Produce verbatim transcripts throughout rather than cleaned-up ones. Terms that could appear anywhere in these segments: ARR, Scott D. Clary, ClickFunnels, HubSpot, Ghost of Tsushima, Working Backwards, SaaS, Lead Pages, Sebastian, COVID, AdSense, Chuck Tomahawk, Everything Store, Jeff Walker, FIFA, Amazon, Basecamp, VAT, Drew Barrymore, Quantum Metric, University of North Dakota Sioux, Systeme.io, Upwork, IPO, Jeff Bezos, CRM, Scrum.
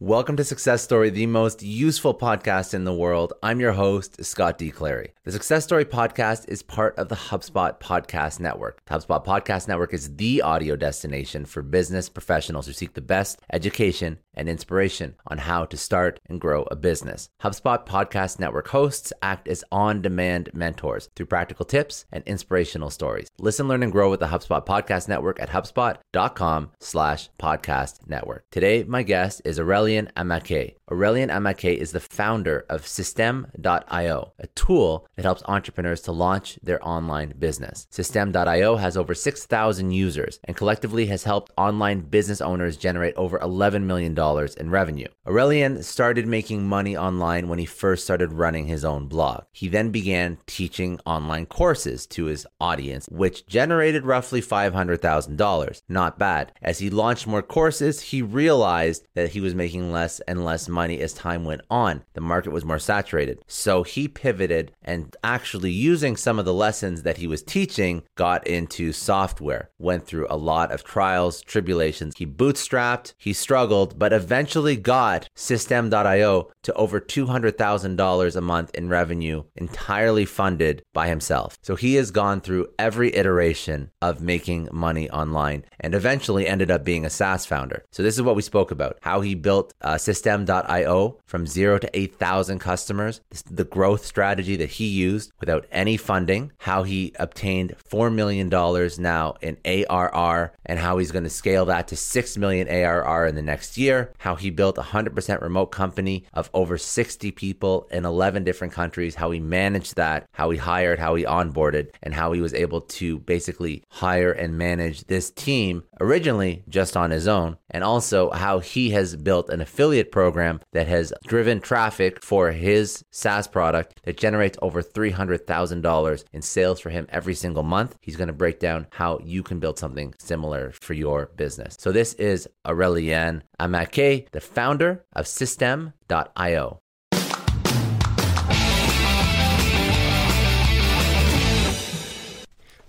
Welcome to Success Story, the most useful podcast in the world. I'm your host, Scott D. Clary. The Success Story podcast is part of the HubSpot Podcast Network. The HubSpot Podcast Network is the audio destination for business professionals who seek the best education and inspiration on how to start and grow a business. HubSpot Podcast Network hosts act as on-demand mentors through practical tips and inspirational stories. Listen, learn, and grow with the HubSpot Podcast Network at hubspot dot com slash podcast network. Today, my guest is Aurelien Amacker. Aurelien Amacker is the founder of Systeme dot io, a tool that helps entrepreneurs to launch their online business. Systeme dot io has over six thousand users and collectively has helped online business owners generate over eleven million dollars in revenue. Aurelien started making money online when he first started running his own blog. He then began teaching online courses to his audience, which generated roughly five hundred thousand dollars. Not bad. As he launched more courses, he realized that he was making less and less money as time went on. The market was more saturated. So he pivoted and actually using some of the lessons that he was teaching, got into software, went through a lot of trials, tribulations. He bootstrapped, he struggled, but eventually got Systeme dot io to over two hundred thousand dollars a month in revenue, entirely funded by himself. So he has gone through every iteration of making money online and eventually ended up being a SaaS founder. So this is what we spoke about, how he built Uh, Systeme dot io from zero to eight thousand customers, the growth strategy that he used without any funding, how he obtained four million dollars now in A R R, and how he's going to scale that to six million A R R in the next year, how he built a one hundred percent remote company of over sixty people in eleven different countries, how he managed that, how he hired, how he onboarded, and how he was able to basically hire and manage this team originally just on his own, and also how he has built an affiliate program that has driven traffic for his SaaS product that generates over three hundred thousand dollars in sales for him every single month. He's going to break down how you can build something similar for your business. So this is Aurelien Amacker, the founder of Systeme dot io.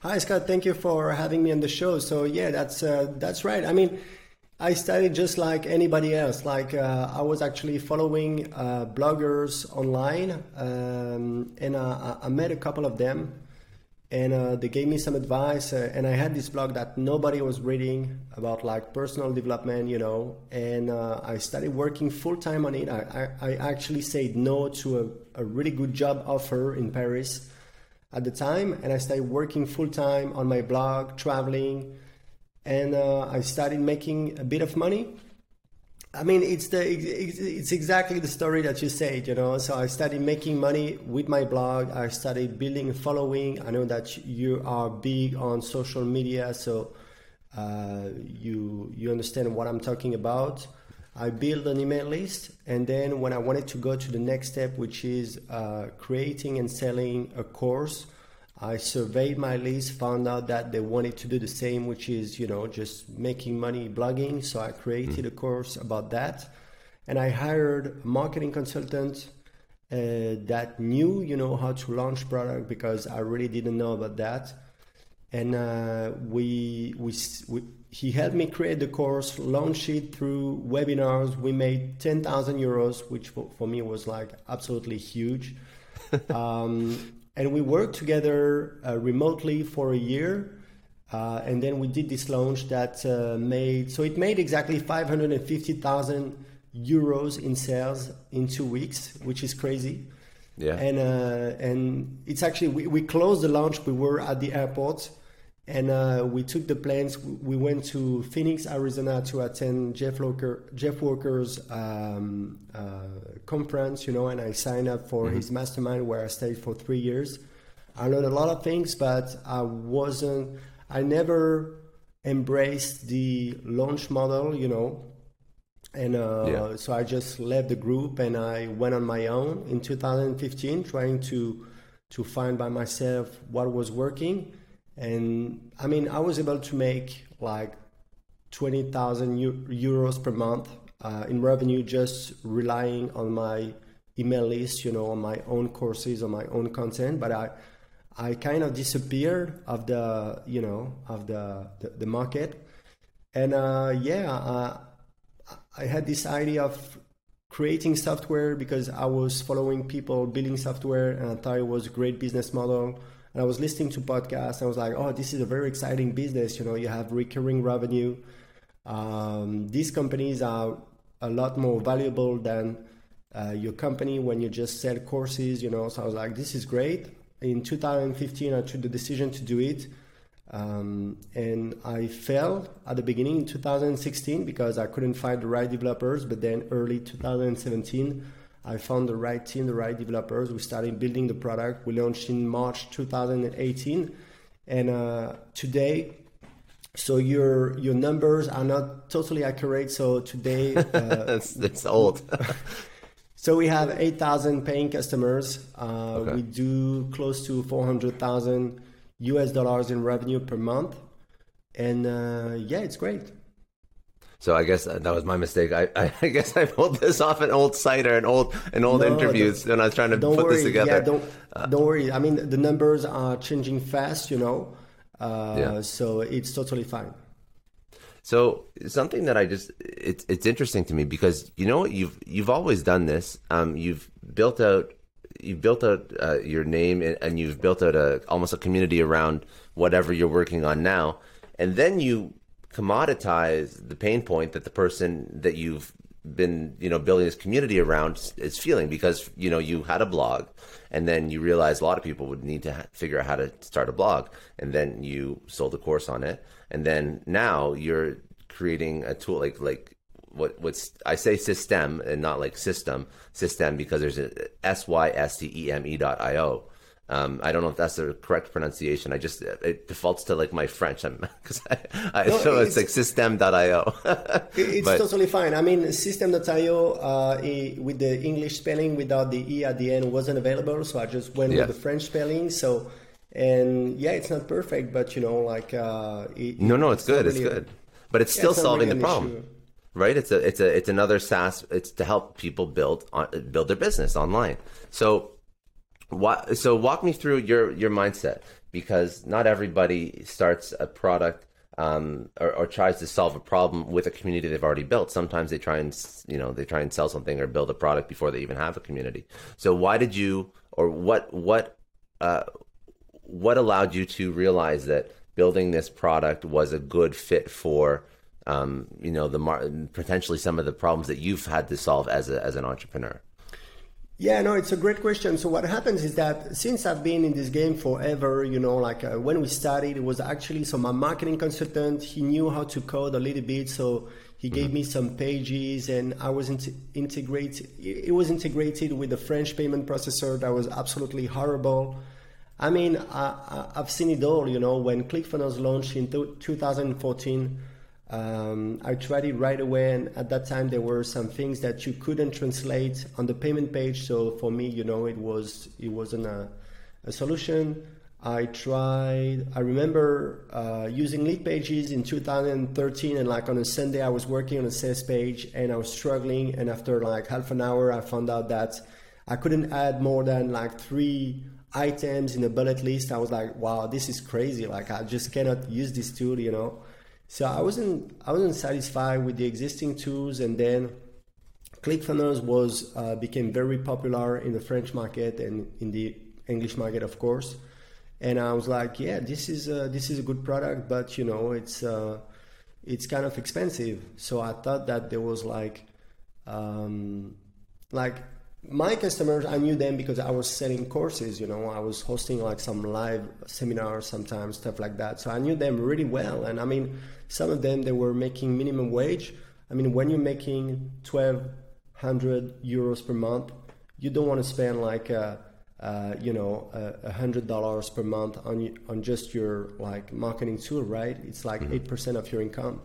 Hi, Scott. Thank you for having me on the show. So yeah, that's uh, that's right. I mean, I started just like anybody else. Like uh, I was actually following uh, bloggers online, um, and uh, I met a couple of them, and uh, they gave me some advice. Uh, and I had this blog that nobody was reading about, like personal development, you know. And uh, I started working full time on it. I, I, I actually said no to a, a really good job offer in Paris at the time, and I started working full time on my blog, traveling. And uh, I started making a bit of money. I mean, it's the it's, it's exactly the story that you said, you know. So I started making money with my blog. I started building a following. I know that you are big on social media, so uh, you you understand what I'm talking about. I built an email list, and then when I wanted to go to the next step, which is uh, creating and selling a course, I surveyed my list, found out that they wanted to do the same, which is, you know, just making money blogging. So I created a course about that. And I hired a marketing consultant uh, that knew, you know, how to launch product, because I really didn't know about that. And uh, we, we, we he helped me create the course, launch it through webinars. We made ten thousand euros, which for, for me was like absolutely huge. Um, And we worked together uh, remotely for a year, uh, and then we did this launch that uh, made, so it made exactly five hundred fifty thousand euros in sales in two weeks, which is crazy. Yeah. And uh, and it's actually, we, we closed the launch. We were at the airport and uh, we took the planes. We went to Phoenix, Arizona to attend Jeff Walker, Jeff Walker's um, uh, conference, you know, and I signed up for mm-hmm. his mastermind where I stayed for three years. I learned a lot of things, but I wasn't, I never embraced the launch model, you know. And uh, yeah. so I just left the group and I went on my own in two thousand fifteen, trying to to find by myself what was working. And I mean, I was able to make like twenty thousand euros per month uh, in revenue, just relying on my email list, you know, on my own courses, on my own content. But I I kind of disappeared of the, you know, of the, the, the market. And uh, yeah, uh, I had this idea of creating software because I was following people building software and I thought it was a great business model. And I was listening to podcasts and I was like, oh, this is a very exciting business. You know, you have recurring revenue. Um, these companies are a lot more valuable than uh, your company when you just sell courses, you know. So I was like, this is great. In two thousand fifteen, I took the decision to do it. Um, and I failed at the beginning in two thousand sixteen because I couldn't find the right developers. But then early two thousand seventeen, I found the right team, the right developers. We started building the product. We launched in March two thousand eighteen. And uh, today, so your your numbers are not totally accurate. So today... Uh, that's, that's old. So we have eight thousand paying customers. Uh, okay. We do close to four hundred thousand U S dollars in revenue per month, and uh, yeah, it's great. So I guess that was my mistake. I, I, I guess I pulled this off an old site or an old an old no, interviews when I was trying to put worry. this together. Yeah, don't uh, don't worry. I mean, the numbers are changing fast, you know, uh, yeah. so it's totally fine. So something that I just it's it's interesting to me because you know what you've you've always done this. Um, you've built out. You've built out uh, your name and, and you've built out a, almost a community around whatever you're working on now. And then you commoditize the pain point that the person that you've been, you know, building this community around is feeling because, you know, you had a blog and then you realized a lot of people would need to ha- figure out how to start a blog. And then you sold a course on it. And then now you're creating a tool like, like, What what's I say Systeme and not like system Systeme because there's a S Y S T E M E dot I O. Um, I don't know if that's the correct pronunciation. I just it defaults to like my French. I'm because I, I no, so it's, it's like Systeme dot I O. It's but, totally fine. I mean Systeme dot I O uh, with the English spelling without the e at the end wasn't available, so I just went yeah. with the French spelling. So and yeah, it's not perfect, but you know like uh, it, no no it's, it's good really, it's good, but it's yeah, still it's solving really the problem. Issue. Right, it's a, it's a, it's another SaaS. It's to help people build on, build their business online. So, what? So walk me through your your mindset because not everybody starts a product um, or, or tries to solve a problem with a community they've already built. Sometimes they try and you know they try and sell something or build a product before they even have a community. So why did you or what what uh, what allowed you to realize that building this product was a good fit for? Um, you know, the mar- potentially some of the problems that you've had to solve as a, as an entrepreneur? Yeah, no, it's a great question. So what happens is that since I've been in this game forever, you know, like uh, when we started, it was actually, so my marketing consultant, he knew how to code a little bit. So he gave mm-hmm. me some pages and I was in- integrated, it was integrated with the French payment processor that was absolutely horrible. I mean, I, I've seen it all, you know, when ClickFunnels launched in th- two thousand fourteen, Um, I tried it right away, and at that time there were some things that you couldn't translate on the payment page. So for me, you know, it was it wasn't a, a solution. I tried. I remember uh, using Lead Pages in two thousand thirteen, and like on a Sunday, I was working on a sales page, and I was struggling. And after like half an hour, I found out that I couldn't add more than like three items in a bullet list. I was like, wow, this is crazy. Like I just cannot use this tool, you know. So I wasn't I wasn't satisfied with the existing tools, and then ClickFunnels was uh, became very popular in the French market and in the English market, of course. And I was like, yeah, this is a, this is a good product, but you know, it's uh, it's kind of expensive. So I thought that there was like um, like My customers, I knew them because I was selling courses, you know, I was hosting like some live seminars sometimes, stuff like that. So I knew them really well. And I mean, some of them, they were making minimum wage. I mean, when you're making twelve hundred euros per month, you don't want to spend like, uh, uh, you know, a hundred dollars per month on on just your like marketing tool, right? It's like eight mm-hmm. percent of your income.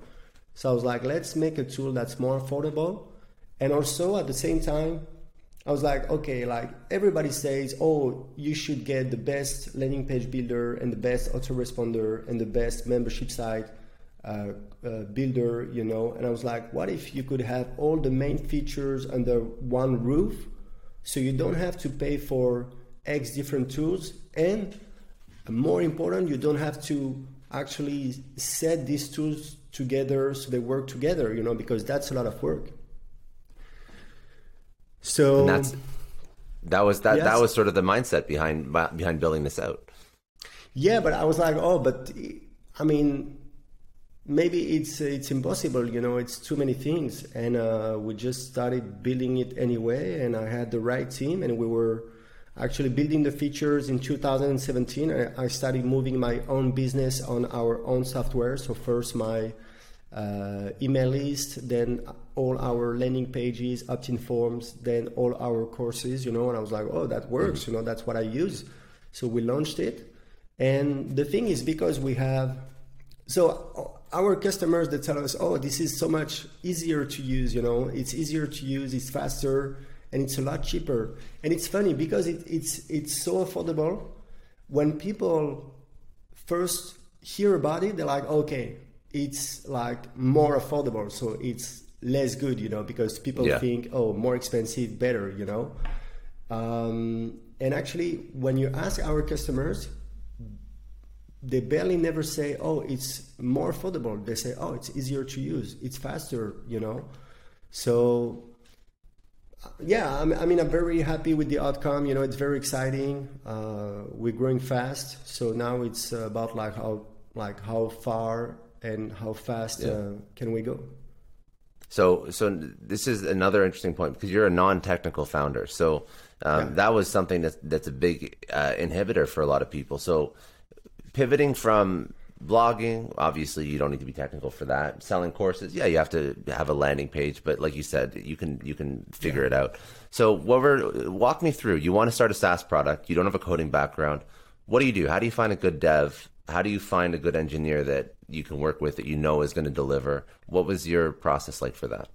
So I was like, let's make a tool that's more affordable. And also at the same time, I was like, okay, like everybody says, oh, you should get the best landing page builder and the best autoresponder and the best membership site uh, uh, builder, you know. And I was like, what if you could have all the main features under one roof, so you don't have to pay for X different tools, and more important, you don't have to actually set these tools together so they work together, you know, because that's a lot of work. So and that's, that was that, yes. that was sort of the mindset behind behind building this out. Yeah, but I was like, oh, but I mean, maybe it's it's impossible, you know, it's too many things. And uh, we just started building it anyway, and I had the right team, and we were actually building the features in two thousand seventeen. I, I started moving my own business on our own software. So first my Uh, email list, then all our landing pages, opt-in forms, then all our courses, you know, and I was like, oh, that works, mm-hmm. you know, that's what I use. So we launched it. And the thing is, because we have, so our customers, they tell us, oh, this is so much easier to use, you know, it's easier to use, it's faster, and it's a lot cheaper. And it's funny because it, it's it's so affordable. When people first hear about it, they're like, okay, it's like more affordable, so it's less good, you know, because people yeah. think, oh, more expensive, better, you know. Um, and actually, when you ask our customers, they barely never say, oh, it's more affordable. They say, oh, it's easier to use, it's faster, you know. So, yeah, I'm, I mean, I'm very happy with the outcome, you know, it's very exciting. Uh, we're growing fast, so now it's about like how, like how far and how fast yeah. uh, can we go? So so this is another interesting point, because you're a non-technical founder. So um, yeah. that was something that's, that's a big uh, inhibitor for a lot of people. So pivoting from blogging, obviously you don't need to be technical for that. Selling courses, yeah, you have to have a landing page, but like you said, you can you can figure yeah. it out. So what we're, walk me through, you want to start a SaaS product, you don't have a coding background. What do you do? How do you find a good dev? How do you find a good engineer that you can work with that you know is going to deliver? What was your process like for that?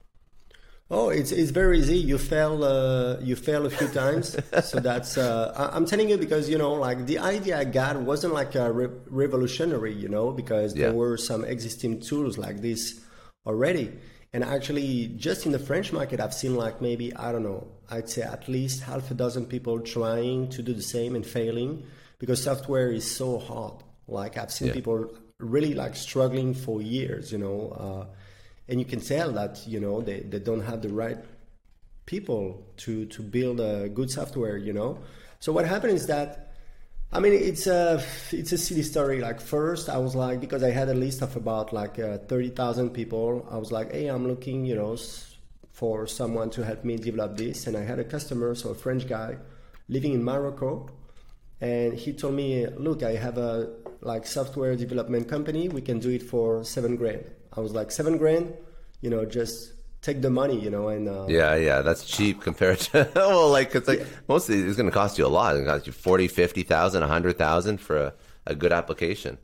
Oh, it's it's very easy. You fail uh, you fail a few times, so that's uh, I'm telling you, because you know, like the idea I got wasn't like a re- revolutionary, you know, because yeah. there were some existing tools like this already. And actually, just in the French market, I've seen like maybe I don't know, I'd say at least half a dozen people trying to do the same and failing, because software is so hard. Like I've seen yeah. people really like struggling for years, you know, uh, and you can tell that, you know, they, they don't have the right people to, to build a good software, you know? So what happened is that, I mean, it's a, it's a silly story. Like first I was like, because I had a list of about like uh, thirty thousand people. I was like, hey, I'm looking, you know, for someone to help me develop this. And I had a customer, so a French guy living in Morocco. And he told me, look, I have a like software development company, we can do it for seven grand. I was like, seven grand, you know, just take the money, you know, and uh, yeah, yeah, that's cheap compared to well, like it's like yeah. mostly it's going to cost you a lot. It's going to cost you forty, fifty thousand, a hundred thousand for a, a good application.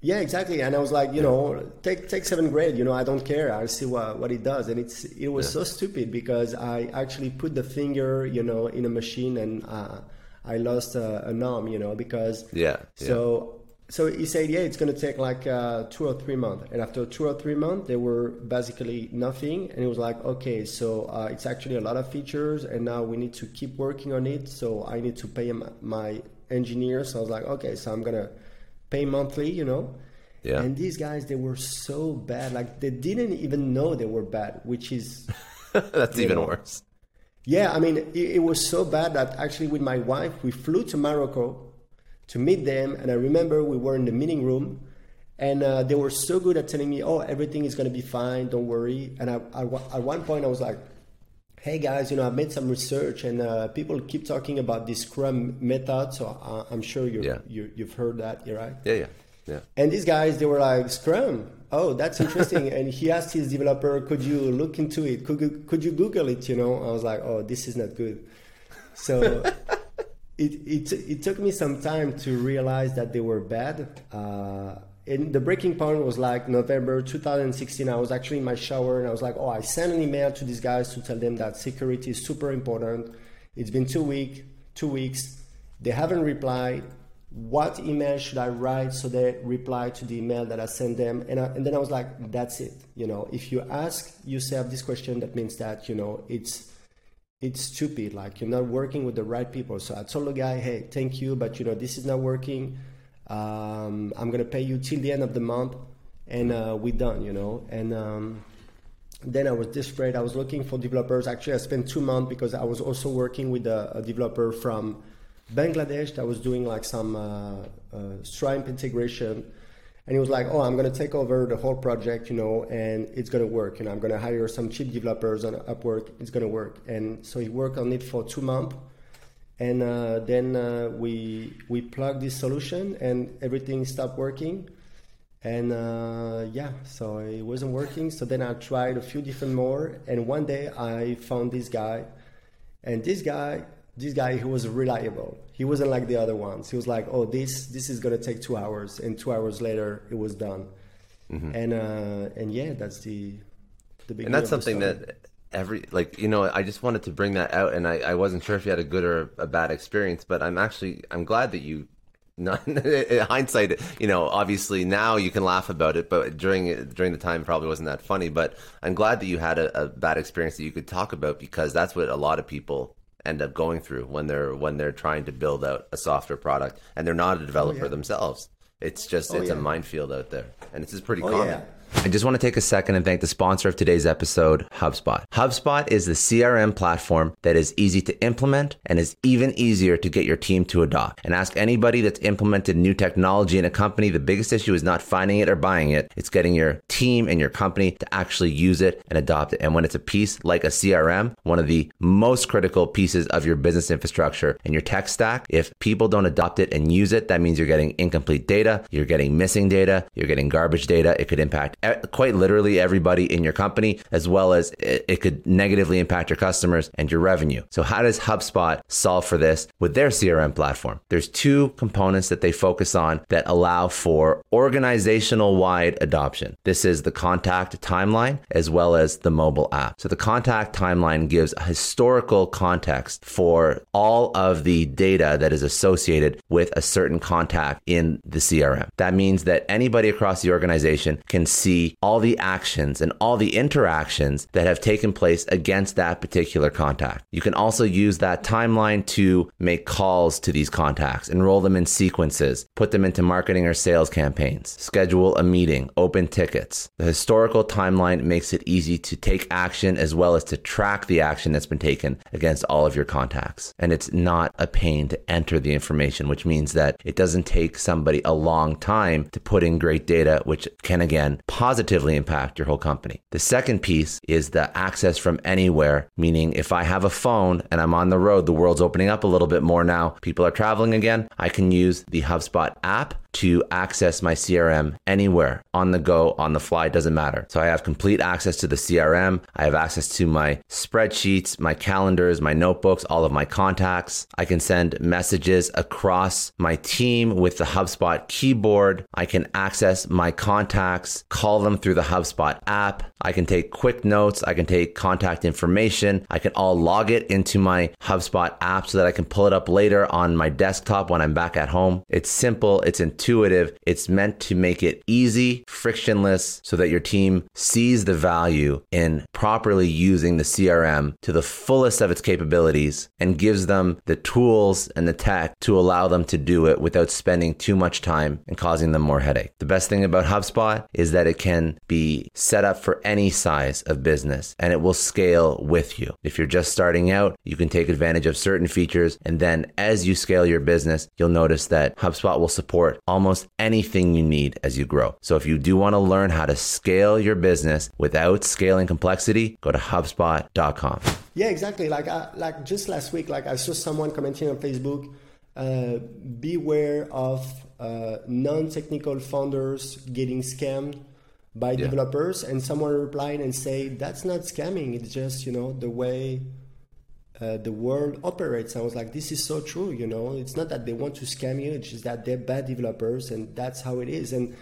Yeah, exactly. And I was like, you know, take take seven grand, you know, I don't care. I'll see what what it does. And it's it was yeah. so stupid, because I actually put the finger, you know, in a machine, and uh, I lost uh, a arm, you know, because yeah, so. Yeah. So he said, yeah, it's going to take like uh, two or three months. And after two or three months, there were basically nothing. And it was like, okay, so uh, it's actually a lot of features, and now we need to keep working on it. So I need to pay my, my engineer. So I was like, okay, so I'm going to pay monthly, you know. Yeah. And these guys, they were so bad. Like they didn't even know they were bad, which is... That's even know. worse. Yeah, I mean, it, it was so bad that actually with my wife, we flew to Morocco to meet them. And I remember we were in the meeting room, and uh, they were so good at telling me, oh, everything is going to be fine, don't worry. And I, I, at one point I was like, hey guys, you know, I made some research and uh, people keep talking about this Scrum method. So I, I'm sure you're, yeah. you're, you've heard that, right? Yeah, yeah, yeah. And these guys, they were like, Scrum? Oh, that's interesting. And he asked his developer, could you look into it? Could, could you Google it? You know, I was like, oh, this is not good. So it, it, it took me some time to realize that they were bad. Uh, And the breaking point was like November two thousand sixteen. I was actually in my shower and I was like, oh, I sent an email to these guys to tell them that security is super important. It's been two week, two weeks. They haven't replied. What email should I write so they reply to the email that I sent them? And, I, and then I was like, that's it. You know, if you ask yourself this question, that means that, you know, it's it's stupid. Like, you're not working with the right people. So I told the guy, hey, thank you, but, you know, this is not working. Um, I'm going to pay you till the end of the month and uh, we're done, you know. And um, then I was desperate. I was looking for developers. Actually, I spent two months because I was also working with a, a developer from Bangladesh that was doing like some uh, uh, Stripe integration. And he was like, oh, I'm going to take over the whole project, you know, and it's going to work. And I'm going to hire some cheap developers on Upwork. It's going to work. And so he worked on it for two months. And uh, then uh, we we plugged this solution and everything stopped working. And uh, yeah, so it wasn't working. So then I tried a few different more. And one day I found this guy. And this guy, this guy, he was reliable. He wasn't like the other ones. He was like, oh, this this is going to take two hours. And two hours later, it was done. Mm-hmm. And uh, and yeah, that's the, the beginning. And that's something that... Every like you know, I just wanted to bring that out, and I, I wasn't sure if you had a good or a bad experience, but I'm actually I'm glad that you, not in hindsight, you know, obviously now you can laugh about it, but during during the time it probably wasn't that funny. But I'm glad that you had a, a bad experience that you could talk about, because that's what a lot of people end up going through when they're when they're trying to build out a software product and they're not a developer oh, yeah. themselves. It's just oh, it's yeah. a minefield out there, and this is pretty oh, common. Yeah. I just want to take a second and thank the sponsor of today's episode, HubSpot. HubSpot is the C R M platform that is easy to implement and is even easier to get your team to adopt. And ask anybody that's implemented new technology in a company, the biggest issue is not finding it or buying it. It's getting your team and your company to actually use it and adopt it. And when it's a piece like a C R M, one of the most critical pieces of your business infrastructure and your tech stack, if people don't adopt it and use it, that means you're getting incomplete data, you're getting missing data, you're getting garbage data. It could impact quite literally everybody in your company, as well as it could negatively impact your customers and your revenue. So how does HubSpot solve for this with their C R M platform? There's two components that they focus on that allow for organizational-wide adoption. This is the contact timeline, as well as the mobile app. So the contact timeline gives a historical context for all of the data that is associated with a certain contact in the C R M. That means that anybody across the organization can see all the actions and all the interactions that have taken place against that particular contact. You can also use that timeline to make calls to these contacts, enroll them in sequences, put them into marketing or sales campaigns, schedule a meeting, open tickets. The historical timeline makes it easy to take action as well as to track the action that's been taken against all of your contacts. And it's not a pain to enter the information, which means that it doesn't take somebody a long time to put in great data, which can again positively impact your whole company. The second piece is the access from anywhere, meaning if I have a phone and I'm on the road, the world's opening up a little bit more now, people are traveling again, I can use the HubSpot app to access my C R M anywhere, on the go, on the fly, doesn't matter. So I have complete access to the C R M. I have access to my spreadsheets, my calendars, my notebooks, all of my contacts. I can send messages across my team with the HubSpot keyboard. I can access my contacts, call them through the HubSpot app. I can take quick notes. I can take contact information. I can all log it into my HubSpot app so that I can pull it up later on my desktop when I'm back at home. It's simple. It's intuitive. Intuitive. It's meant to make it easy, frictionless, so that your team sees the value in properly using the C R M to the fullest of its capabilities and gives them the tools and the tech to allow them to do it without spending too much time and causing them more headache. The best thing about HubSpot is that it can be set up for any size of business and it will scale with you. If you're just starting out, you can take advantage of certain features, and then as you scale your business, you'll notice that HubSpot will support almost anything you need as you grow. So if you do want to learn how to scale your business without scaling complexity, go to HubSpot dot com. Yeah, exactly. Like I, like just last week, like I saw someone commenting on Facebook, uh, beware of uh, non-technical founders getting scammed by yeah. developers. And someone replied and say, that's not scamming. It's just, you know, the way uh, the world operates. I was like, this is so true. You know, it's not that they want to scam you. It's just that they're bad developers and that's how it is. And,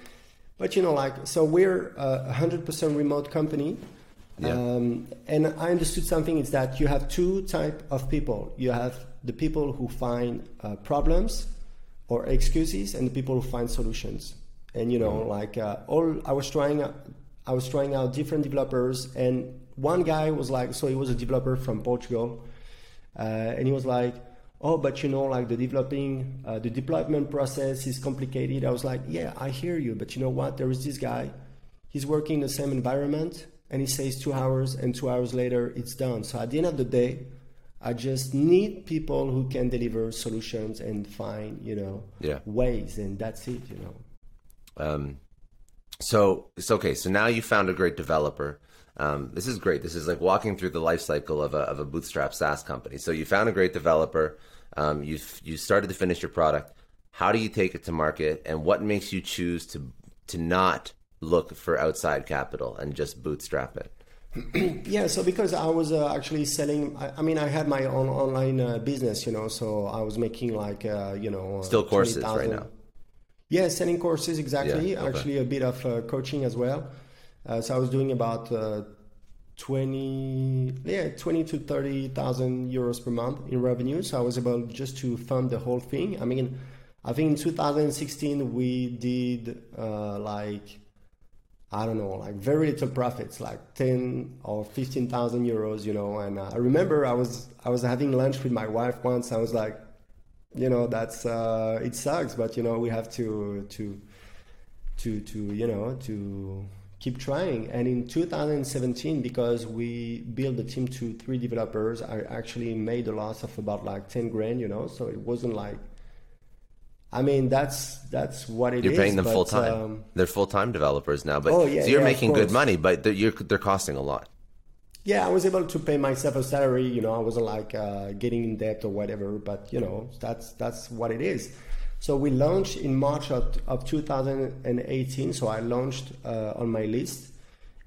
but you know, like, so we're a hundred percent remote company. Yeah. Um, and I understood something is that you have two type of people. You have the people who find uh, problems or excuses and the people who find solutions. And, you know, like uh, all I was trying, I was trying out different developers, and one guy was like, so he was a developer from Portugal. Uh, and he was like, oh, but you know, like the developing, uh, the deployment process is complicated. I was like, yeah, I hear you. But you know what? There is this guy, he's working in the same environment. And he says two hours and two hours later, it's done. So at the end of the day, I just need people who can deliver solutions and find, you know, yeah. ways. And that's it, you know. Um, so it's okay. So now you found a great developer. Um, this is great. This is like walking through the life cycle of a, of a bootstrap SaaS company. So you found a great developer. Um, you you started to finish your product. How do you take it to market? And what makes you choose to to not look for outside capital and just bootstrap it? Yeah, so because I was uh, actually selling, I, I mean, I had my own online uh, business, you know, so I was making like, uh, you know, still courses right now. Yeah, selling courses, exactly. Yeah, okay. Actually a bit of uh, coaching as well. Uh, so I was doing about uh, twenty, yeah, twenty to thirty thousand euros per month in revenue. So I was able just to fund the whole thing. I mean, I think in two thousand sixteen, we did uh, like, I don't know, like very little profits, like ten or fifteen thousand euros, you know. And uh, I remember I was I was having lunch with my wife once. I was like, you know, that's uh, it sucks, but you know, we have to to to to you know to keep trying. And in two thousand seventeen, because we built the team to three developers, I actually made a loss of about like ten grand, you know. So it wasn't like, I mean, that's that's what it you're is. You're paying them but, full time. Um, they're full time developers now, but oh, yeah, so you're yeah, making good money, but they're, you're, they're costing a lot. Yeah, I was able to pay myself a salary. You know, I wasn't like uh, getting in debt or whatever. But you know, that's that's what it is. So we launched in March of, of two thousand eighteen. So I launched uh, on my list,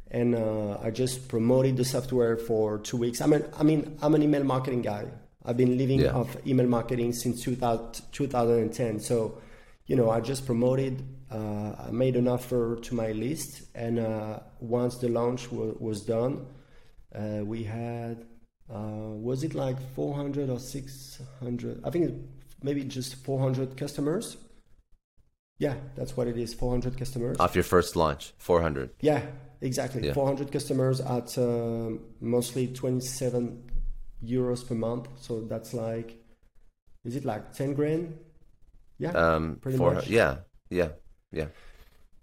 and uh, I just promoted the software for two weeks. I mean, I mean, I'm an email marketing guy. I've been living yeah. off email marketing since two thousand ten. So, you know, I just promoted, uh, I made an offer to my list. And uh, once the launch w- was done, uh, we had, uh, was it like four hundred or six hundred? I think maybe just four hundred customers. Yeah, that's what it is, four hundred customers. Off your first launch, four hundred. Yeah, exactly. Yeah. four hundred customers at uh, mostly twenty-seven euros per month, so that's like, is it like ten grand? Yeah, um pretty for, much yeah yeah yeah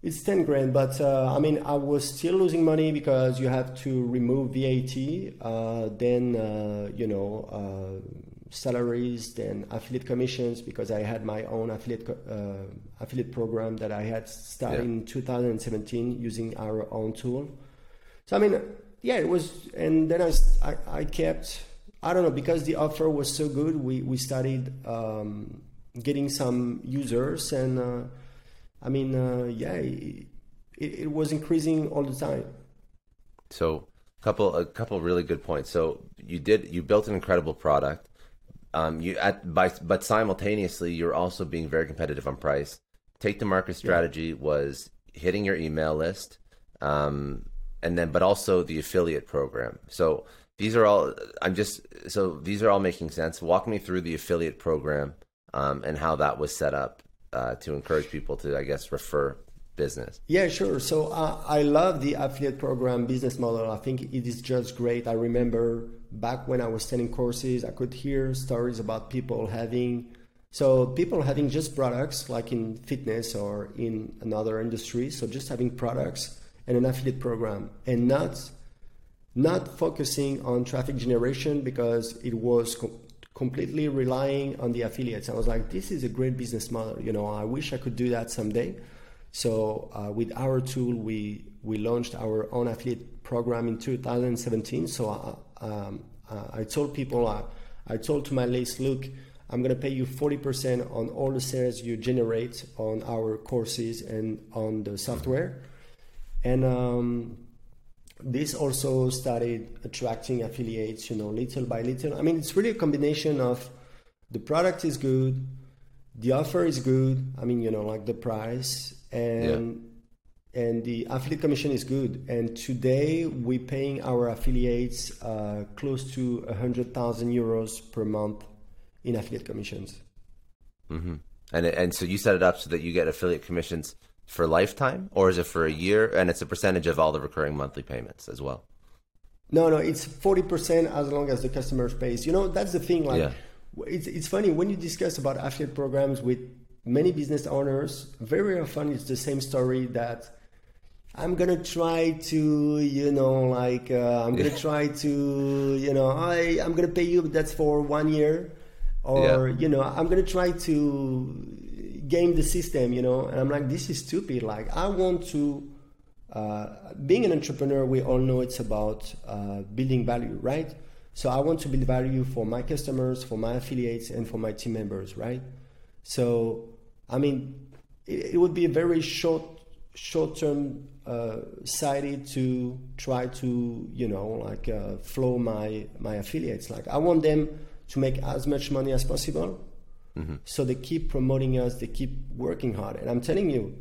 it's ten grand. But uh I mean, I was still losing money because you have to remove V A T, uh then uh you know uh salaries, then affiliate commissions, because I had my own affiliate uh, affiliate program that I had started yeah. in two thousand seventeen using our own tool. So I mean, yeah, it was. And then I I, I kept, I don't know, because the offer was so good, we, we started um, getting some users. And uh, I mean, uh, yeah, it, it was increasing all the time. So a couple, a couple really good points. So you did, you built an incredible product. Um, you at by, but simultaneously, you're also being very competitive on price. Take the market strategy yeah. was hitting your email list, um, and then, but also the affiliate program. So These are all, I'm just, so these are all making sense. Walk me through the affiliate program um, and how that was set up uh, to encourage people to, I guess, refer business. Yeah, sure. So uh, I love the affiliate program business model. I think it is just great. I remember back when I was selling courses, I could hear stories about people having, so people having just products like in fitness or in another industry. So just having products and an affiliate program and not not focusing on traffic generation because it was com- completely relying on the affiliates. I was like, this is a great business model. You know, I wish I could do that someday. So uh, with our tool, we, we launched our own affiliate program in two thousand seventeen. So I, um, Uh, I told people, uh, I told my list, look, I'm going to pay you forty percent on all the sales you generate on our courses and on the software. And um, this also started attracting affiliates, you know, little by little. I mean, it's really a combination of the product is good, the offer is good. I mean, you know, like the price and yeah. and the affiliate commission is good. And today we're paying our affiliates uh, close to one hundred thousand euros per month in affiliate commissions. Mm-hmm. And and so you set it up so that you get affiliate commissions for lifetime, or is it for a year? And it's a percentage of all the recurring monthly payments as well. No, no, it's forty percent as long as the customer pays. You know, that's the thing. Like, yeah. It's it's funny when you discuss about affiliate programs with many business owners, very often it's the same story that I'm going to try to, you know, like uh, I'm going to try to, you know, I, I'm going to pay you, but that's for one year. Or, yeah. you know, I'm going to try to game the system, you know, and I'm like, this is stupid. Like, I want to, uh, being an entrepreneur, we all know it's about uh, building value, right? So I want to build value for my customers, for my affiliates, and for my team members, right? So, I mean, it, it would be a very short, short-term uh, sighted to try to, you know, like uh, flow my, my affiliates. Like, I want them to make as much money as possible. Mm-hmm. So they keep promoting us, they keep working hard. And I'm telling you,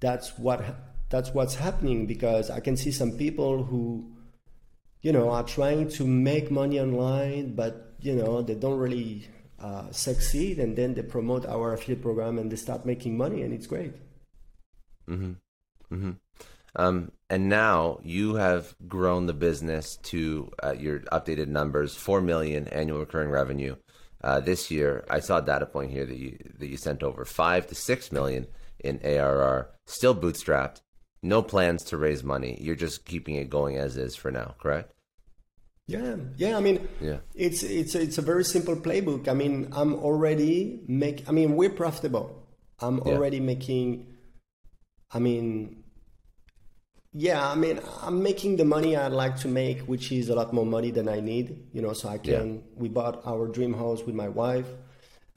that's what that's what's happening, because I can see some people who, you know, are trying to make money online, but, you know, they don't really uh, succeed, and then they promote our affiliate program and they start making money, and it's great. Mm-hmm. Mm-hmm. Um, and now you have grown the business to uh, your updated numbers, four million annual recurring revenue uh, this year. I saw a data point here that you that you sent over five to six million in A R R, still bootstrapped. No plans to raise money. You're just keeping it going as is for now, correct? Yeah, yeah. I mean, yeah. It's it's a, it's a very simple playbook. I mean, I'm already make. I mean, we're profitable. I'm already yeah. making. I mean, yeah. I mean, I'm making the money I'd like to make, which is a lot more money than I need. You know, so I can. Yeah. We bought our dream house with my wife,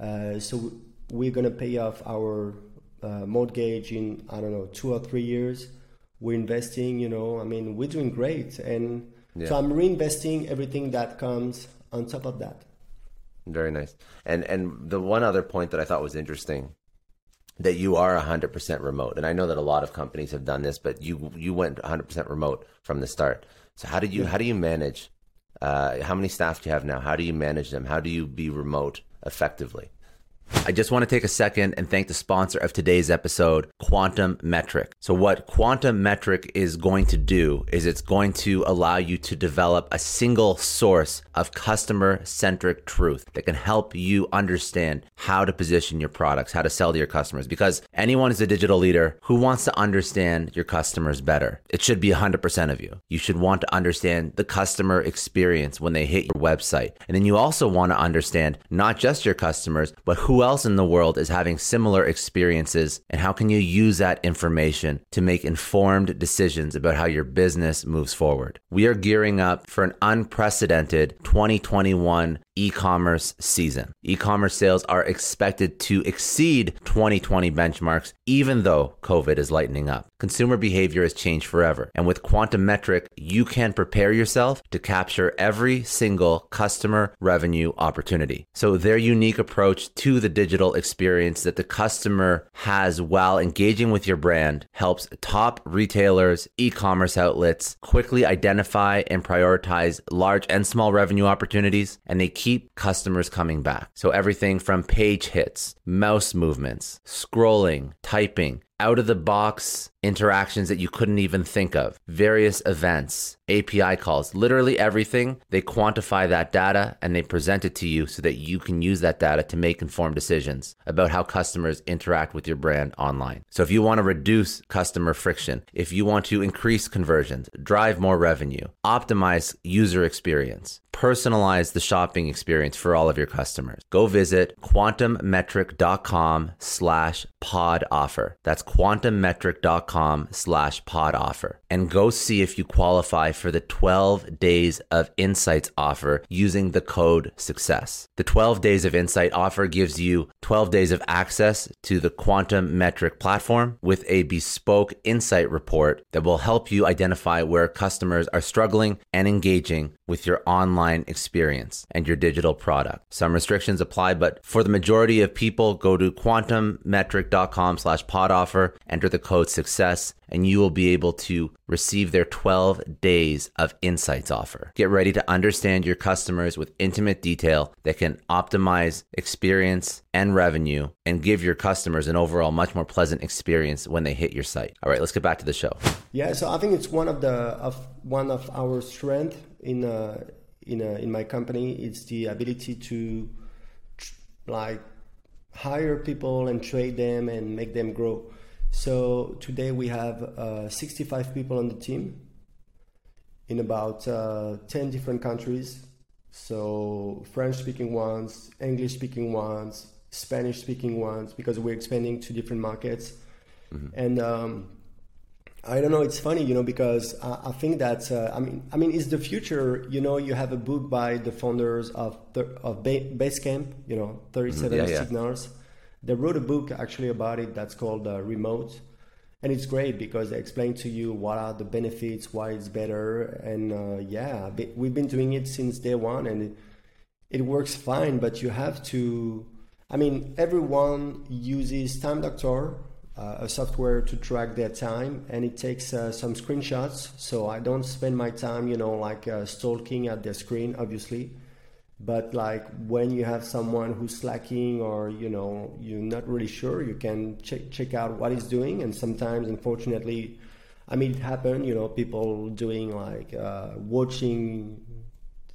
uh, so we're gonna pay off our uh, mortgage in I don't know two or three years. We're investing, you know, I mean, we're doing great. And yeah. so I'm reinvesting everything that comes on top of that. Very nice. And and the one other point that I thought was interesting, that you are one hundred percent remote. And I know that a lot of companies have done this, but you you went one hundred percent remote from the start. So how do you, how do you manage, uh, how many staff do you have now? How do you manage them? How do you be remote effectively? I just want to take a second and thank the sponsor of today's episode, Quantum Metric. So what Quantum Metric is going to do is it's going to allow you to develop a single source of customer-centric truth that can help you understand how to position your products, how to sell to your customers, because anyone is a digital leader who wants to understand your customers better. It should be one hundred percent of you. You should want to understand the customer experience when they hit your website. And then you also want to understand not just your customers, but who Who else in the world is having similar experiences, and how can you use that information to make informed decisions about how your business moves forward? We are gearing up for an unprecedented twenty twenty-one e-commerce season. E-commerce sales are expected to exceed twenty twenty benchmarks, even though COVID is lightening up. Consumer behavior has changed forever. And with Quantum Metric, you can prepare yourself to capture every single customer revenue opportunity. So their unique approach to the digital experience that the customer has while engaging with your brand helps top retailers, e-commerce outlets quickly identify and prioritize large and small revenue opportunities, and they keep keep customers coming back. So everything from page hits, mouse movements, scrolling, typing, out-of-the-box interactions that you couldn't even think of, various events, A P I calls, literally everything. They quantify that data and they present it to you so that you can use that data to make informed decisions about how customers interact with your brand online. So if you want to reduce customer friction, if you want to increase conversions, drive more revenue, optimize user experience, personalize the shopping experience for all of your customers, go visit quantum metric dot com slash pod offer. That's quantum metric dot com slash pod offer. and go see if you qualify for the twelve days of Insights offer using the code SUCCESS. The twelve days of Insight offer gives you twelve days of access to the Quantum Metric platform with a bespoke insight report that will help you identify where customers are struggling and engaging with your online experience and your digital product. Some restrictions apply, but for the majority of people, go to quantummetric.com slash pod offer, enter the code SUCCESS, and you will be able to receive their twelve days of Insights offer. Get ready to understand your customers with intimate detail that can optimize experience and revenue and give your customers an overall much more pleasant experience when they hit your site. All right, let's get back to the show. Yeah, so I think it's one of the of one of our strength in uh, in uh, in my company is the ability to tr- like hire people and train them and make them grow. So today we have uh, sixty-five people on the team in about uh, ten different countries. So French-speaking ones, English-speaking ones, Spanish-speaking ones, because we're expanding to different markets. Mm-hmm. And um, I don't know, it's funny, you know, because I, I think that, uh, I mean, I mean, it's the future, you know. You have a book by the founders of the, of ba- Basecamp, you know, thirty-seven mm-hmm. yeah, Signals. Yeah. They wrote a book actually about it that's called uh, Remote. And it's great because they explain to you what are the benefits, why it's better. And uh, yeah, we've been doing it since day one and it, it works fine, but you have to, I mean, everyone uses Time Doctor, uh, a software to track their time, and it takes uh, some screenshots. So I don't spend my time, you know, like uh, stalking at their screen, obviously. But like when you have someone who's slacking or, you know, you're not really sure, you can check check out what he's doing. And sometimes, unfortunately, I mean, it happened, you know, people doing like uh, watching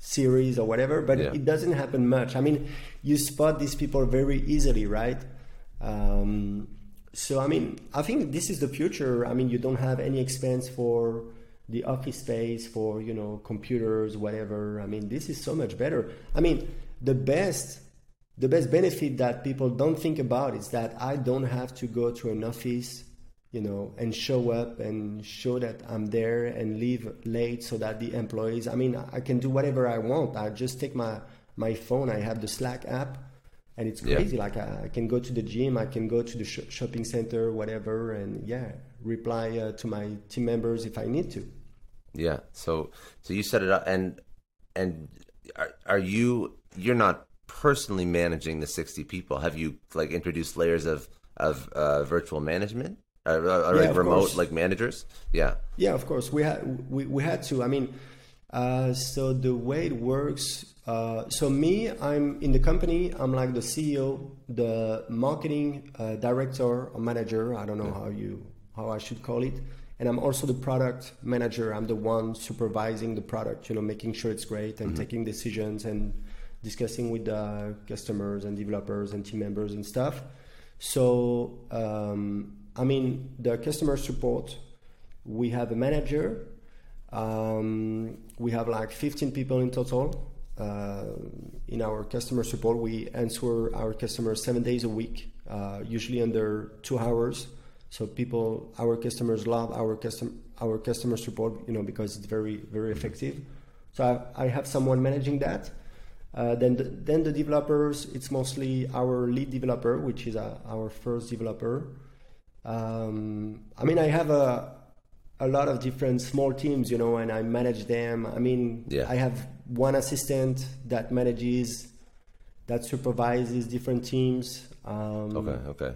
series or whatever, but yeah. it doesn't happen much. I mean, you spot these people very easily, right? Um, so, I mean, I think this is the future. I mean, you don't have any expense for the office space, for, you know, computers, whatever. I mean, this is so much better. I mean, the best the best benefit that people don't think about is that I don't have to go to an office, you know, and show up and show that I'm there and leave late so that the employees, I mean, I can do whatever I want. I just take my, my phone. I have the Slack app and it's crazy. Yeah. Like I, I can go to the gym, I can go to the sh- shopping center, whatever, and yeah, reply uh, to my team members if I need to. Yeah. So, so you set it up and, and are, are you, you're not personally managing the sixty people. Have you like introduced layers of, of, uh, virtual management or, or yeah, like remote, course. Like managers? Yeah. Yeah, of course we had, we, we had to, I mean, uh, so the way it works, uh, so me, I'm in the company, I'm like the C E O, the marketing uh, director or manager. I don't know yeah. how you, how I should call it. And I'm also the product manager. I'm the one supervising the product, you know, making sure it's great and mm-hmm. taking decisions and discussing with the customers and developers and team members and stuff. So, um, I mean, the customer support, we have a manager. Um, we have like fifteen people in total. Uh, in our customer support, we answer our customers seven days a week, uh, usually under two hours. So people, our customers love our custom, our customer support, you know, because it's very, very effective. So I, I have someone managing that. Uh, then, the, then the developers, it's mostly our lead developer, which is a, our first developer. Um, I mean, I have a, a lot of different small teams, you know, and I manage them. I mean, yeah. I have one assistant that manages, that supervises different teams. Um, okay. Okay.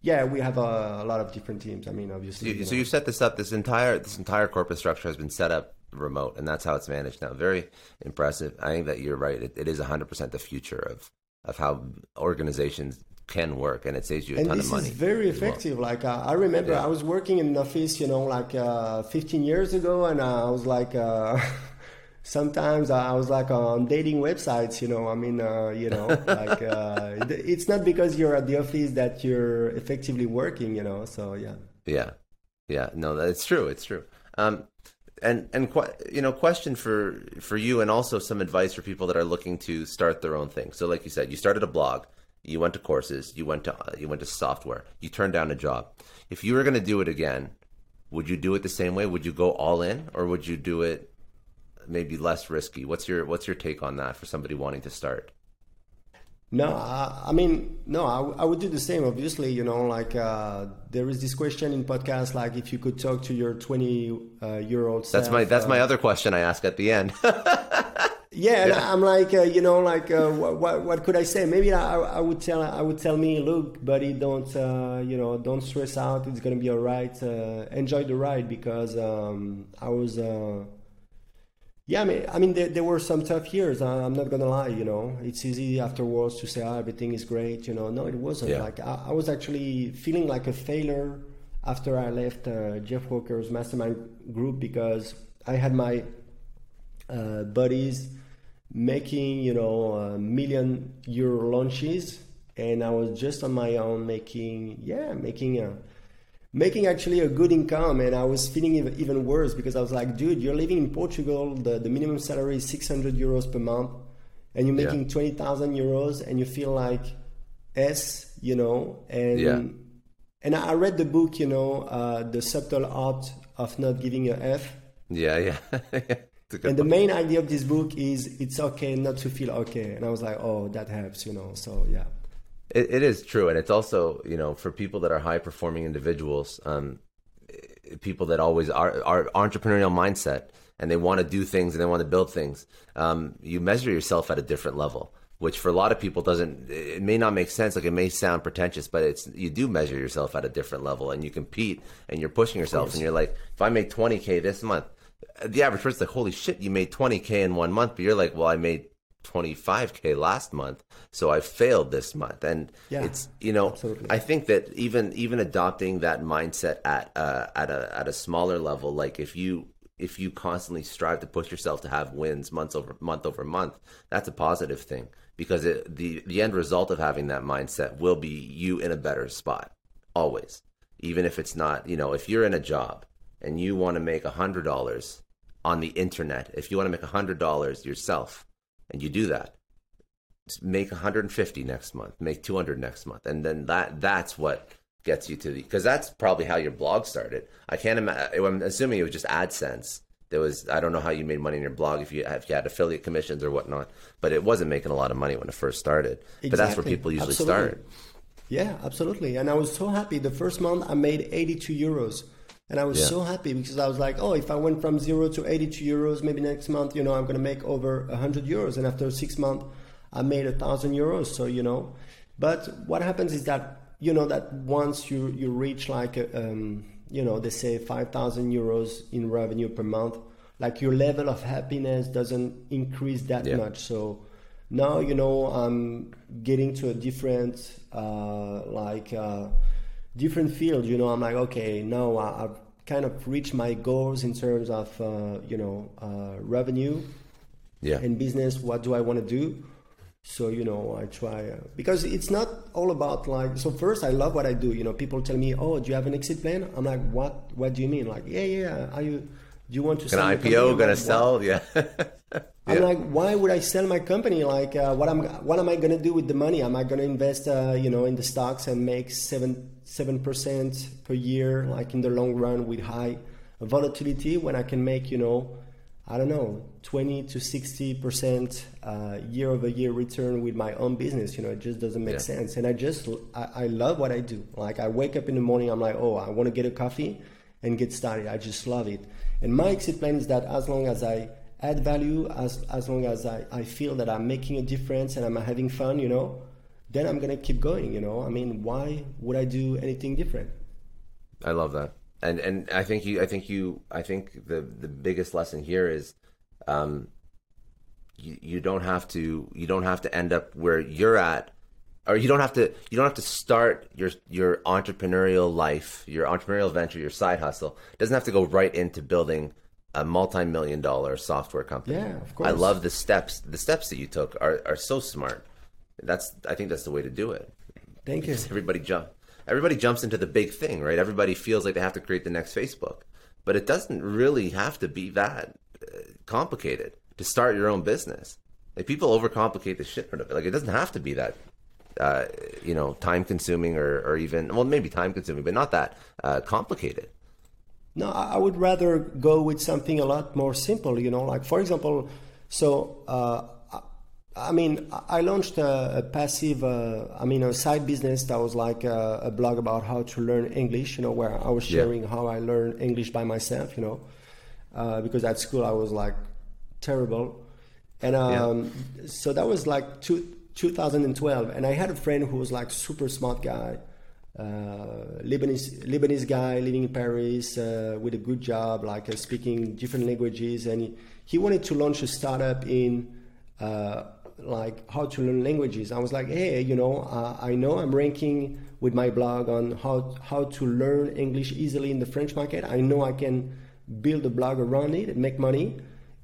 Yeah, we have a, a lot of different teams. I mean, obviously. So, you, you know. so you've set this up. This entire this entire corporate structure has been set up remote, and that's how it's managed now. Very impressive. I think that you're right. It, it is one hundred percent the future of of how organizations can work, and it saves you a and ton of money. And this is very effective. Well. Like uh, I remember, yeah. I was working in an office, you know, like uh, fifteen years ago, and I was like. Uh, Sometimes I was like on dating websites, you know, I mean, uh, you know, like uh, it's not because you're at the office that you're effectively working, you know, so yeah. Yeah. Yeah. No, that's true. It's true. Um, and, and qu- you know, question for, for you and also some advice for people that are looking to start their own thing. So like you said, you started a blog, you went to courses, you went to, you went to software, you turned down a job. If you were going to do it again, would you do it the same way? Would you go all in, or would you do it maybe less risky? What's your what's your take on that for somebody wanting to start? No, I, I mean, no, I, w- I would do the same. Obviously, you know, like uh, there is this question in podcasts, like if you could talk to your twenty-year-old self. That's my that's uh, my other question I ask at the end. Yeah, and yeah. I'm like, uh, you know, like, uh, what, what what could I say? Maybe I, I would tell I would tell me, look, buddy, don't uh, you know, don't stress out. It's gonna be all right. Uh, enjoy the ride, because um, I was, uh, yeah, I mean, I mean, there, there were some tough years. I'm not gonna lie, you know, it's easy afterwards to say, oh, everything is great, you know. No, it wasn't. Yeah. Like I, I was actually feeling like a failure after I left uh, Jeff Walker's mastermind group, because I had my uh, buddies making, you know, uh, million euro launches, and I was just on my own making, yeah, making a, making actually a good income. And I was feeling even worse, because I was like, dude, you're living in Portugal, the, the minimum salary is six hundred euros per month, and you're making yeah. twenty thousand euros, and you feel like S, you know, and, yeah. and I read the book, you know, uh, The Subtle Art of Not Giving a F. Yeah, yeah. And one. The main idea of this book is it's okay not to feel okay. And I was like, oh, that helps, you know. So, yeah. It, it is true. And it's also, you know, for people that are high performing individuals, um, people that always are, are entrepreneurial mindset, and they want to do things and they want to build things. Um, you measure yourself at a different level, which for a lot of people doesn't, it may not make sense. Like it may sound pretentious, but it's, you do measure yourself at a different level, and you compete and you're pushing yourself, and you're like, if I make twenty K this month, the average person's like, holy shit, you made twenty K in one month, but you're like, well, I made twenty-five K last month, so I failed this month. And yeah, it's, you know, absolutely. I think that even even adopting that mindset at uh, at a at a smaller level, like if you if you constantly strive to push yourself to have wins month over month over month, that's a positive thing, because it, the the end result of having that mindset will be you in a better spot always, even if it's not, you know, if you're in a job and you want to make one hundred dollars on the internet, if you want to make one hundred dollars yourself, and you do that, make one hundred fifty next month, make two hundred next month. And then that that's what gets you to the, because that's probably how your blog started. I can't imagine, I'm assuming it was just AdSense. There was, I don't know how you made money in your blog, if you, if you had affiliate commissions or whatnot, but it wasn't making a lot of money when it first started. Exactly. But that's where people usually absolutely. Start. Yeah, absolutely. And I was so happy. The first month I made eighty-two euros. And I was yeah. so happy, because I was like, oh, if I went from zero to eighty-two euros, maybe next month, you know, I'm going to make over one hundred euros. And after six months, I made one thousand euros. So, you know, but what happens is that, you know, that once you, you reach like, a, um, you know, they say five thousand euros in revenue per month, like your level of happiness doesn't increase that yeah. much. So now, you know, I'm getting to a different, uh, like, uh, different field, you know. I'm like, okay, now I've kind of reached my goals in terms of uh, you know uh, revenue yeah. and business. What do I want to do? So, you know, I try uh, because it's not all about like. So first, I love what I do. You know, people tell me, oh, do you have an exit plan? I'm like, what? What do you mean? Like, yeah, yeah. Are you? Do you want to sell? An I P O gonna sell? Yeah. I'm yeah. like, why would I sell my company? Like, uh, what am what am I gonna do with the money? Am I gonna invest, uh, you know, in the stocks and make seven seven percent per year, like in the long run with high volatility, when I can make, you know, I don't know, twenty to sixty percent uh, year over year return with my own business? You know, it just doesn't make yeah. sense. And I just I, I love what I do. Like, I wake up in the morning, I'm like, oh, I want to get a coffee and get started. I just love it. And my exit plan is that as long as I add value, as as long as I, I feel that I'm making a difference and I'm having fun, you know, then I'm going to keep going, you know. I mean, why would I do anything different? I love that. And and I think you I think you I think the, the biggest lesson here is um you, you don't have to you don't have to end up where you're at, or you don't have to you don't have to start your your entrepreneurial life, your entrepreneurial venture, your side hustle. It doesn't have to go right into building a multi-million dollar software company. Yeah, of course. I love the steps. The steps that you took are, are so smart. That's I think that's the way to do it. Thank because you. Everybody jump. Everybody jumps into the big thing, right? Everybody feels like they have to create the next Facebook, but it doesn't really have to be that complicated to start your own business. Like, people overcomplicate the shit out of it. Like, it doesn't have to be that uh, you know, time consuming or, or even well, maybe time consuming, but not that uh, complicated. No, I would rather go with something a lot more simple, you know, like, for example, so, uh, I mean, I launched a, a passive, uh, I mean, a side business that was like a, a blog about how to learn English, you know, where I was sharing yeah. how I learned English by myself, you know, uh, because at school I was like terrible. And um, yeah. so that was like two, two thousand twelve. And I had a friend who was like super smart guy, uh, Lebanese, Lebanese guy living in Paris uh, with a good job, like uh, speaking different languages. And he, he wanted to launch a startup in uh, like how to learn languages. I was like, hey, you know, uh, I know I'm ranking with my blog on how, how to learn English easily in the French market. I know I can build a blog around it and make money.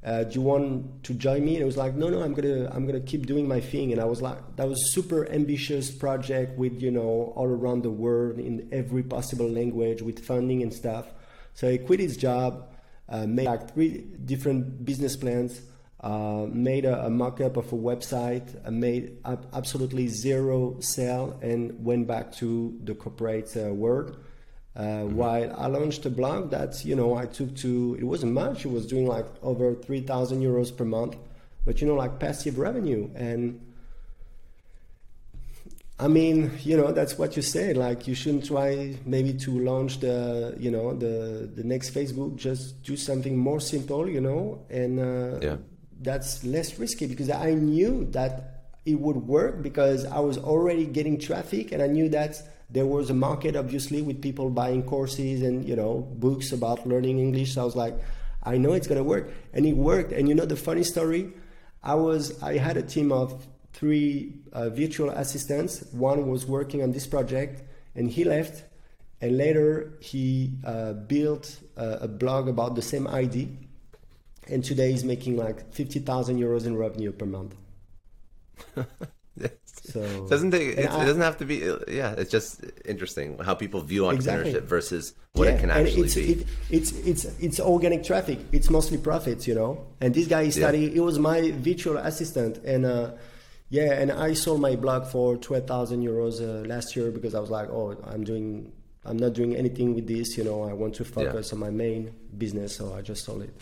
Uh, do you want to join me? And it was like, no, no, I'm gonna, I'm gonna keep doing my thing. And I was like, that was a super ambitious project with, you know, all around the world in every possible language with funding and stuff. So he quit his job, uh, made like three different business plans, uh, made a, a mock-up of a website, uh, made ab- absolutely zero sale, and went back to the corporate uh, world. Uh, mm-hmm. While I launched a blog that, you know, I took to, it wasn't much, it was doing like over three thousand euros per month, but, you know, like passive revenue. And I mean, you know, that's what you said, like, you shouldn't try maybe to launch the, you know, the, the next Facebook, just do something more simple, you know, and uh, yeah. that's less risky, because I knew that it would work because I was already getting traffic, and I knew that there was a market, obviously, with people buying courses and, you know, books about learning English. So I was like, I know it's going to work. And it worked. And, you know, the funny story, I was I had a team of three uh, virtual assistants. One was working on this project, and he left. And later he uh, built uh, a blog about the same idea. And today he's making like fifty thousand euros in revenue per month. So doesn't they, it, I, it doesn't have to be, yeah, it's just interesting how people view entrepreneurship exactly. versus what yeah, it can actually it's, be. It, it's, it's, it's organic traffic. It's mostly profits, you know, and this guy studied, yeah. it was my virtual assistant. And uh, yeah, and I sold my blog for twelve thousand euros uh, last year, because I was like, oh, I'm doing, I'm not doing anything with this. You know, I want to focus yeah. on my main business. So I just sold it.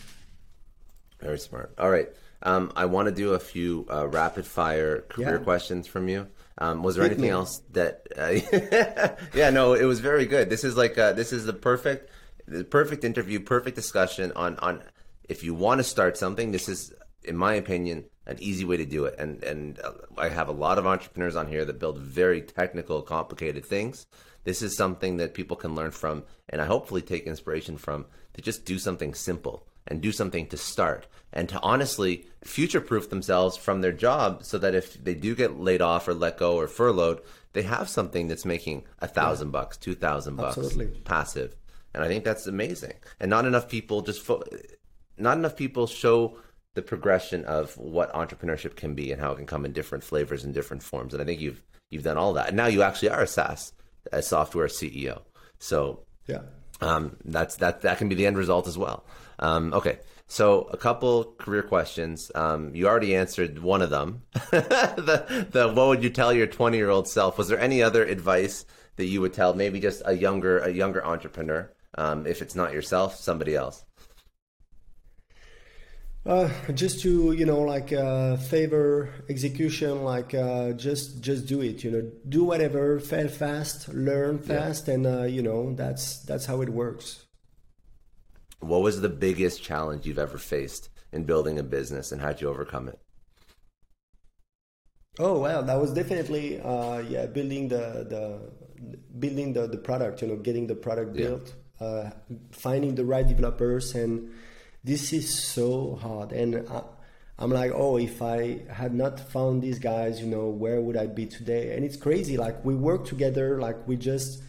Very smart. All right. Um, I want to do a few uh, rapid fire career yeah. questions from you. Um, was there Hit anything me. else that, uh, yeah, no, it was very good. This is like, uh, this is the perfect, the perfect interview, perfect discussion on, on if you want to start something. This is, in my opinion, an easy way to do it. And, and I have a lot of entrepreneurs on here that build very technical, complicated things. This is something that people can learn from, and I hopefully take inspiration from, to just do something simple and do something to start, and to honestly future-proof themselves from their job, so that if they do get laid off or let go or furloughed, they have something that's making a thousand bucks, two thousand bucks, Absolutely. passive. And I think that's amazing. And not enough people just, fo- not enough people show the progression of what entrepreneurship can be and how it can come in different flavors and different forms. And I think you've you've done all that. And now you actually are a SaaS, a software C E O. So yeah, um, that's that that can be the end result as well. Um, okay, so a couple career questions. Um, you already answered one of them. the, the what would you tell your twenty-year-old self? Was there any other advice that you would tell maybe just a younger a younger entrepreneur? Um, if it's not yourself, somebody else. Uh, just to, you know, like uh, favor execution, like uh, just just do it. You know, do whatever, fail fast, learn fast, yeah. and uh, you know that's that's how it works. What was the biggest challenge you've ever faced in building a business, and how'd you overcome it? Oh, well, that was definitely, uh, yeah, building the, the building the, the product, you know, getting the product built, yeah. uh, finding the right developers. And this is so hard. And I, I'm like, oh, if I had not found these guys, you know, where would I be today? And it's crazy. Like, we work together, like we just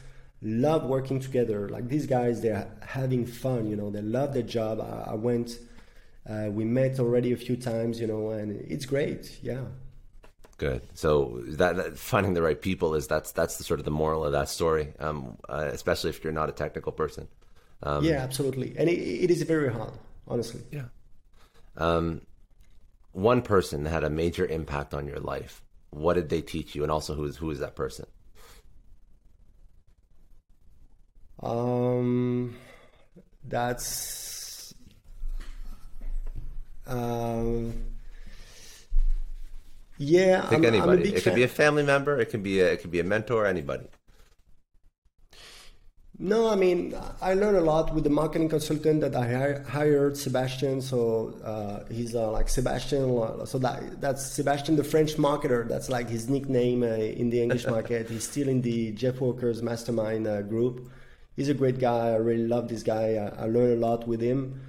love working together. Like, these guys, they're having fun, you know, they love their job. I, I went, uh, we met already a few times, you know, and it's great. Yeah. Good. So that, that finding the right people is that's, that's the sort of the moral of that story. Um, uh, especially if you're not a technical person. Um, yeah, absolutely. And it, it is very hard, honestly. Yeah. Um, one person that had a major impact on your life. What did they teach you? And also who is, who is that person? Um, that's um, yeah. I'm, anybody. I'm a big it fan. Could be a family member. It can be a, it could be a mentor. Anybody. No, I mean, I learned a lot with the marketing consultant that I hired, Sebastian. So uh, he's uh, like Sebastian. So that that's Sebastian, the French marketer. That's like his nickname uh, in the English market. He's still in the Jeff Walker's mastermind uh, group. He's a great guy. I really love this guy. I, I learned a lot with him.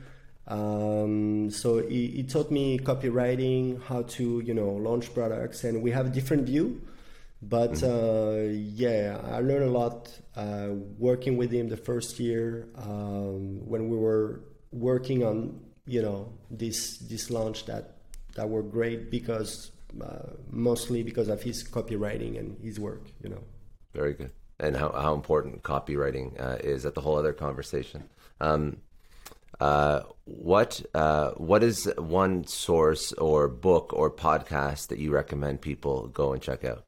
Um, so he, he taught me copywriting, how to, you know, launch products. And we have a different view. But mm-hmm. uh, yeah, I learned a lot uh, working with him the first year um, when we were working on, you know, this this launch that, that were great because uh, mostly because of his copywriting and his work, you know. Very good. And how, how important copywriting uh, is, that's the whole other conversation. Um, uh, what uh, what is one source or book or podcast that you recommend people go and check out?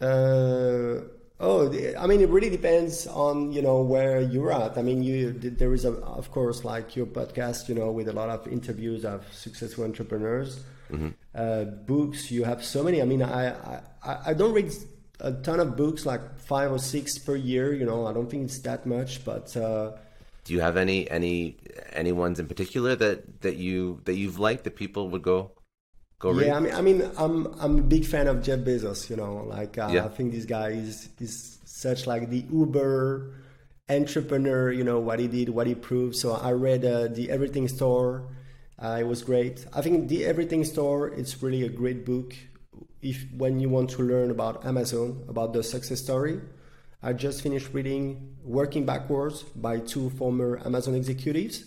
Uh, oh, I mean, it really depends on, you know, where you're at. I mean, you there is, a, of course, like your podcast, you know, with a lot of interviews of successful entrepreneurs. Mm-hmm. Uh, books, you have so many. I mean, I, I, I don't read a ton of books, like five or six per year. You know, I don't think it's that much, but... Uh, Do you have any, any, any ones in particular that, that, you, that you've liked that people would go... Go yeah, I mean, I mean, I'm I'm a big fan of Jeff Bezos. You know, like uh, yeah. I think this guy is is such like the Uber entrepreneur. You know what he did, what he proved. So I read uh, the Everything Store. Uh, it was great. I think the Everything Store. It's really a great book if when you want to learn about Amazon, about the success story. I just finished reading Working Backwards by two former Amazon executives,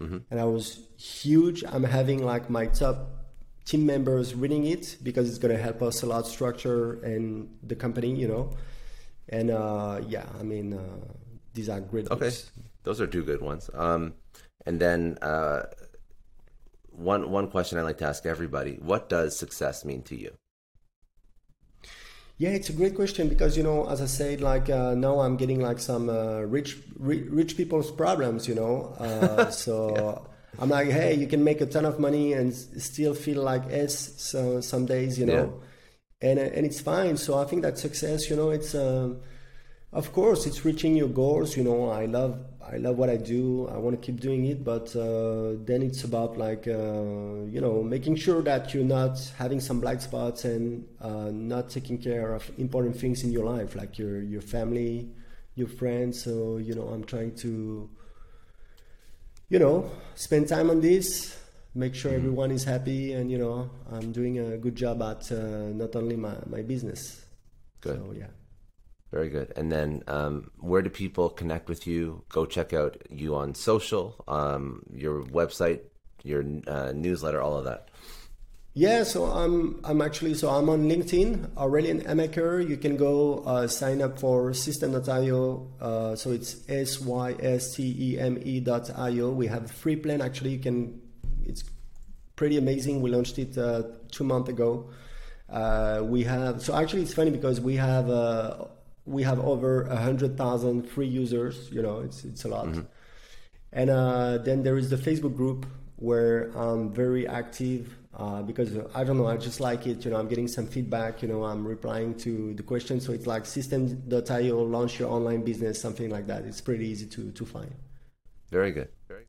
mm-hmm. and I was huge. I'm having like my top team members reading it because it's going to help us a lot structure and the company, you know. And uh, yeah, I mean, uh, these are great okay. books. Those are two good ones. Um, and then uh, one one question I like to ask everybody, what does success mean to you? Yeah, it's a great question because, you know, as I said, like uh, now I'm getting like some uh, rich, ri- rich people's problems, you know. Uh, so... yeah. I'm like, hey, you can make a ton of money and still feel like S so some days, you know, yeah. and and it's fine. So I think that success, you know, it's, um, of course, it's reaching your goals. You know, I love I love what I do. I want to keep doing it. But uh, then it's about like, uh, you know, making sure that you're not having some blind spots and uh, not taking care of important things in your life, like your, your family, your friends. So, you know, I'm trying to... you know, spend time on this, make sure mm-hmm. everyone is happy, and, you know, I'm doing a good job at uh, not only my, my business. Good. So, yeah. Very good. And then um, where do people connect with you? Go check out you on social, um, your website, your uh, newsletter, all of that. Yeah, so I'm I'm actually, so I'm on LinkedIn, Aurelien Amacker. You can go uh, sign up for Systeme dot io. Uh, so it's S Y S T E M E dot I O. We have a free plan. Actually, you can, it's pretty amazing. We launched it uh, two months ago. Uh, we have, so actually it's funny because we have uh, we have over one hundred thousand free users. You know, it's, it's a lot. Mm-hmm. And uh, then there is the Facebook group where I'm very active. Uh, because I don't know, I just like it, you know, I'm getting some feedback, you know, I'm replying to the questions. So it's like Systeme dot io, launch your online business, something like that. It's pretty easy to, to find. Very good. Very good.